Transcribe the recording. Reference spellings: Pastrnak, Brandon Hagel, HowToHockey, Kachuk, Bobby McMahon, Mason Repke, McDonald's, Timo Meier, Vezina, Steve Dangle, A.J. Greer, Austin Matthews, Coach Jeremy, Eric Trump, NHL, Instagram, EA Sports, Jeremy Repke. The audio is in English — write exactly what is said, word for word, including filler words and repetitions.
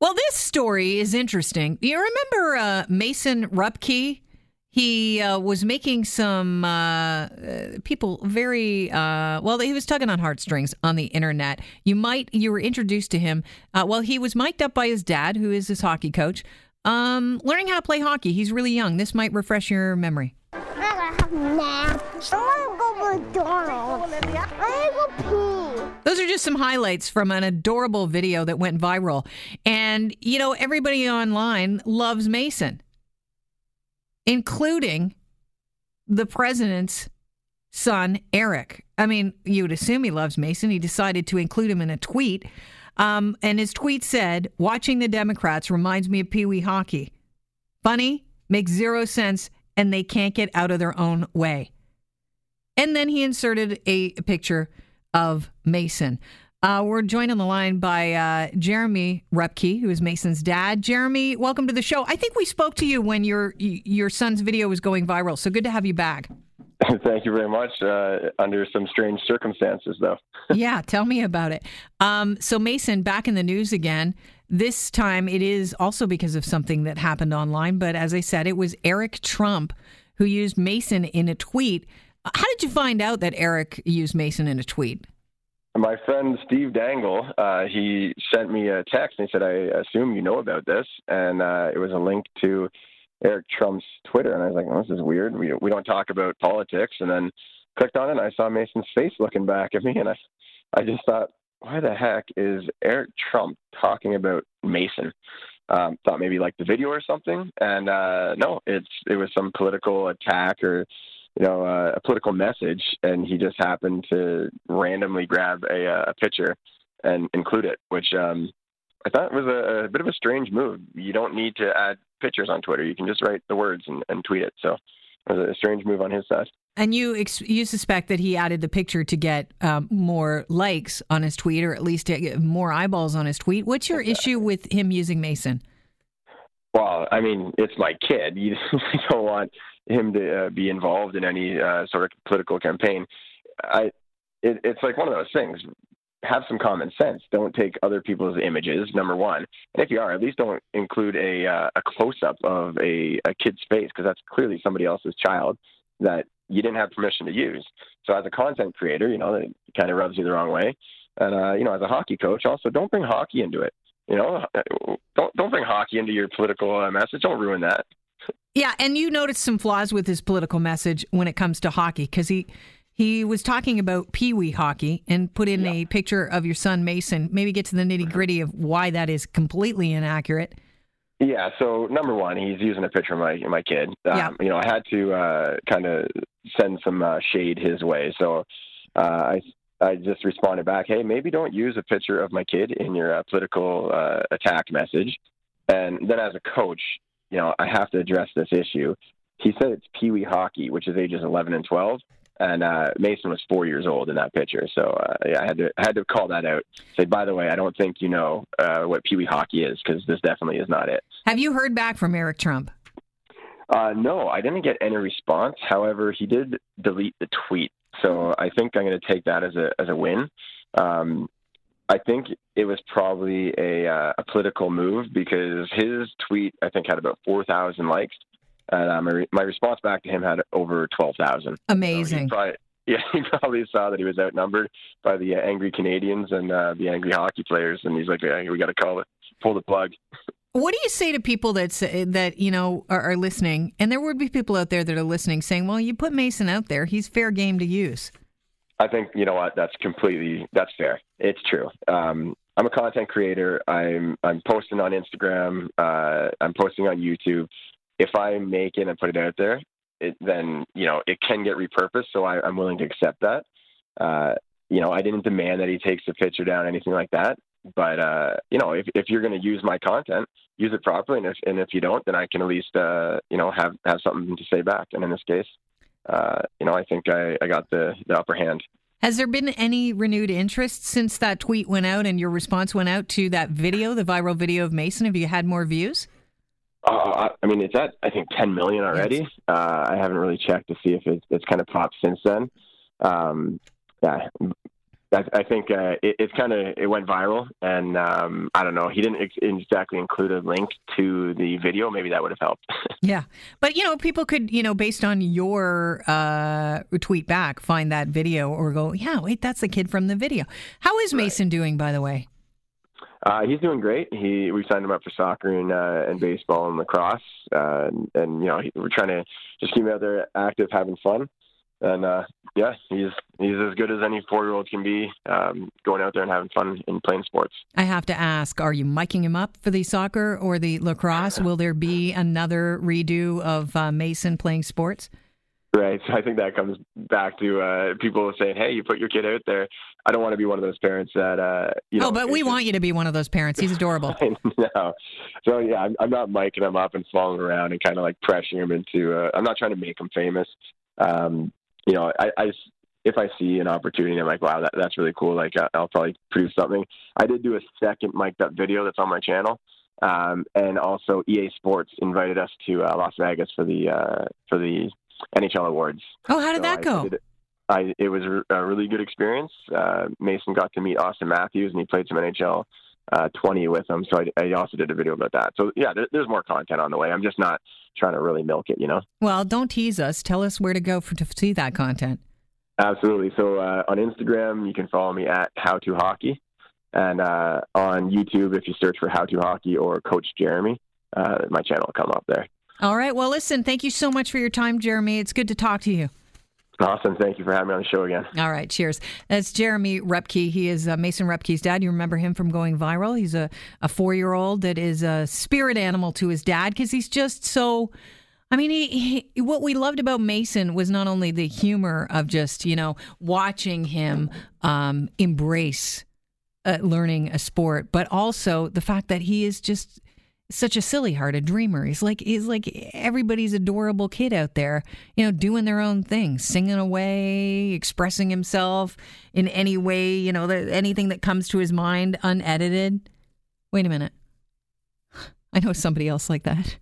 Well, this story is interesting. You remember uh, Mason Repke? He uh, was making some uh, people very, uh, well, he was tugging on heartstrings on the internet. You might, you were introduced to him. Uh, well, he was mic'd up by his dad, who is his hockey coach, um, learning how to play hockey. He's really young. This might refresh your memory. I gotta have a nap. I wanna go to McDonald's. I wanna go pee. Those are just some highlights from an adorable video that went viral. And, you know, everybody online loves Mason, including the president's son, Eric. I mean, you would assume he loves Mason. He decided to include him in a tweet. Um, and his tweet said, "Watching the Democrats reminds me of Pee Wee hockey. Funny, makes zero sense, and they can't get out of their own way." And then he inserted a picture of Mason. Uh, we're joined on the line by uh, Jeremy Repke, who is Mason's dad. Jeremy, welcome to the show. I think we spoke to you when your your son's video was going viral, so good to have you back. Thank you very much. Uh, under some strange circumstances, though. Yeah, tell me about it. Um, so Mason, back in the news again. This time it is also because of something that happened online, but as I said, it was Eric Trump who used Mason in a tweet. How did you find out that Eric used Mason in a tweet? My friend Steve Dangle, uh, he sent me a text and he said, "I assume you know about this." And uh, it was a link to Eric Trump's Twitter. And I was like, "Oh, this is weird. We, we don't talk about politics." And then clicked on it and I saw Mason's face looking back at me. And I, I just thought, why the heck is Eric Trump talking about Mason? Um, thought maybe like the video or something. And uh, no, it's it was some political attack or you know, uh, a political message, and he just happened to randomly grab a, uh, a picture and include it, which um, I thought was a, a bit of a strange move. You don't need to add pictures on Twitter. You can just write the words and, and tweet it. So it was a strange move on his side. And you ex- you suspect that he added the picture to get um, more likes on his tweet, or at least to get more eyeballs on his tweet. What's your exactly. issue with him using Mason? Well, I mean, it's my kid. You don't want him to uh, be involved in any uh, sort of political campaign. I, it, it's like one of those things. Have some common sense. Don't take other people's images, number one. And if you are, at least don't include a uh, a close-up of a, a kid's face, because that's clearly somebody else's child that you didn't have permission to use. So as a content creator, you know, it kind of rubs you the wrong way. And, uh, you know, as a hockey coach, also don't bring hockey into it. You know, don't don't bring hockey into your political uh, message. Don't ruin that. Yeah, and you noticed some flaws with his political message when it comes to hockey, because he he was talking about peewee hockey and put in yeah. a picture of your son Mason. Maybe get to the nitty gritty of why that is completely inaccurate. Yeah, so number one, he's using a picture of my my kid. Um, yeah. You know, I had to uh, kind of send some uh, shade his way, so uh, I. I just responded back, "Hey, maybe don't use a picture of my kid in your uh, political uh, attack message." And then as a coach, you know, I have to address this issue. He said it's peewee hockey, which is ages eleven and twelve. And uh, Mason was four years old in that picture. So uh, yeah, I had to I had to call that out. Say, by the way, I don't think you know uh, what peewee hockey is, because this definitely is not it. Have you heard back from Eric Trump? Uh, no, I didn't get any response. However, he did delete the tweet. So I think I'm going to take that as a as a win. Um, I think it was probably a, uh, a political move, because his tweet, I think, had about four thousand likes. And uh, my, re- my response back to him had over twelve thousand. Amazing. So he probably, yeah, he probably saw that he was outnumbered by the uh, angry Canadians and uh, the angry hockey players. And he's like, yeah, we got to call it, pull the plug. What do you say to people that say, that you know are, are listening? And there would be people out there that are listening, saying, "Well, you put Mason out there; he's fair game to use." I think you know what. That's completely that's fair. It's true. Um, I'm a content creator. I'm I'm posting on Instagram. Uh, I'm posting on YouTube. If I make it and put it out there, it, then you know it can get repurposed. So I, I'm willing to accept that. Uh, you know, I didn't demand that he takes the picture down, anything like that. But, uh, you know, if, if you're going to use my content, use it properly. And if, and if you don't, then I can at least, uh, you know, have, have something to say back. And in this case, uh, you know, I think I, I got the, the upper hand. Has there been any renewed interest since that tweet went out and your response went out to that video, the viral video of Mason? Have you had more views? Uh, I mean, it's at, I think, ten million already. Yes. Uh, I haven't really checked to see if it's, it's kind of popped since then. Um, yeah. I, I think uh, it, it's kind of it went viral, and um, I don't know. He didn't ex- exactly include a link to the video. Maybe that would have helped. Yeah, but you know, people could, you know, based on your uh, tweet back, find that video or go, yeah, wait, that's the kid from the video. How is Mason right. doing, by the way? Uh, he's doing great. He we signed him up for soccer and uh, and baseball and lacrosse, uh, and, and you know he, we're trying to just keep him out there active, having fun. And, uh, yeah, he's he's as good as any four-year-old can be, um, going out there and having fun and playing sports. I have to ask, are you miking him up for the soccer or the lacrosse? Will there be another redo of uh, Mason playing sports? Right. So I think that comes back to uh, people saying, hey, you put your kid out there. I don't want to be one of those parents that, uh, you know. Oh, but we want you to be one of those parents. He's adorable. I know. So, yeah, I'm, I'm not miking him up and following around and kind of like pressuring him into uh, – I'm not trying to make him famous. Um You know, I, I just, if I see an opportunity, I'm like, wow, that, that's really cool. Like, uh, I'll probably produce something. I did do a second mic'd up video that's on my channel, um, and also E A Sports invited us to uh, Las Vegas for the uh, for the N H L awards. Oh, how did so that I go? Did, I, it was a really good experience. Uh, Mason got to meet Austin Matthews, and he played some N H L uh, twenty with him. So I, I also did a video about that. So yeah, there, there's more content on the way. I'm just not trying to really milk it, you know? Well, don't tease us. Tell us where to go for, to see that content. Absolutely. So uh, on Instagram, you can follow me at HowToHockey. And uh, on YouTube, if you search for HowToHockey or Coach Jeremy, uh, my channel will come up there. All right. Well, listen, thank you so much for your time, Jeremy. It's good to talk to you. Awesome. Thank you for having me on the show again. All right. Cheers. That's Jeremy Repke. He is uh, Mason Repke's dad. You remember him from going viral. He's a, a four-year-old that is a spirit animal to his dad because he's just so... I mean, he, he, what we loved about Mason was not only the humor of just, you know, watching him um, embrace uh, learning a sport, but also the fact that he is just... such a silly-hearted dreamer. He's like he's like everybody's adorable kid out there, you know, doing their own thing, singing away, expressing himself in any way, you know, anything that comes to his mind, unedited. Wait a minute. I know somebody else like that.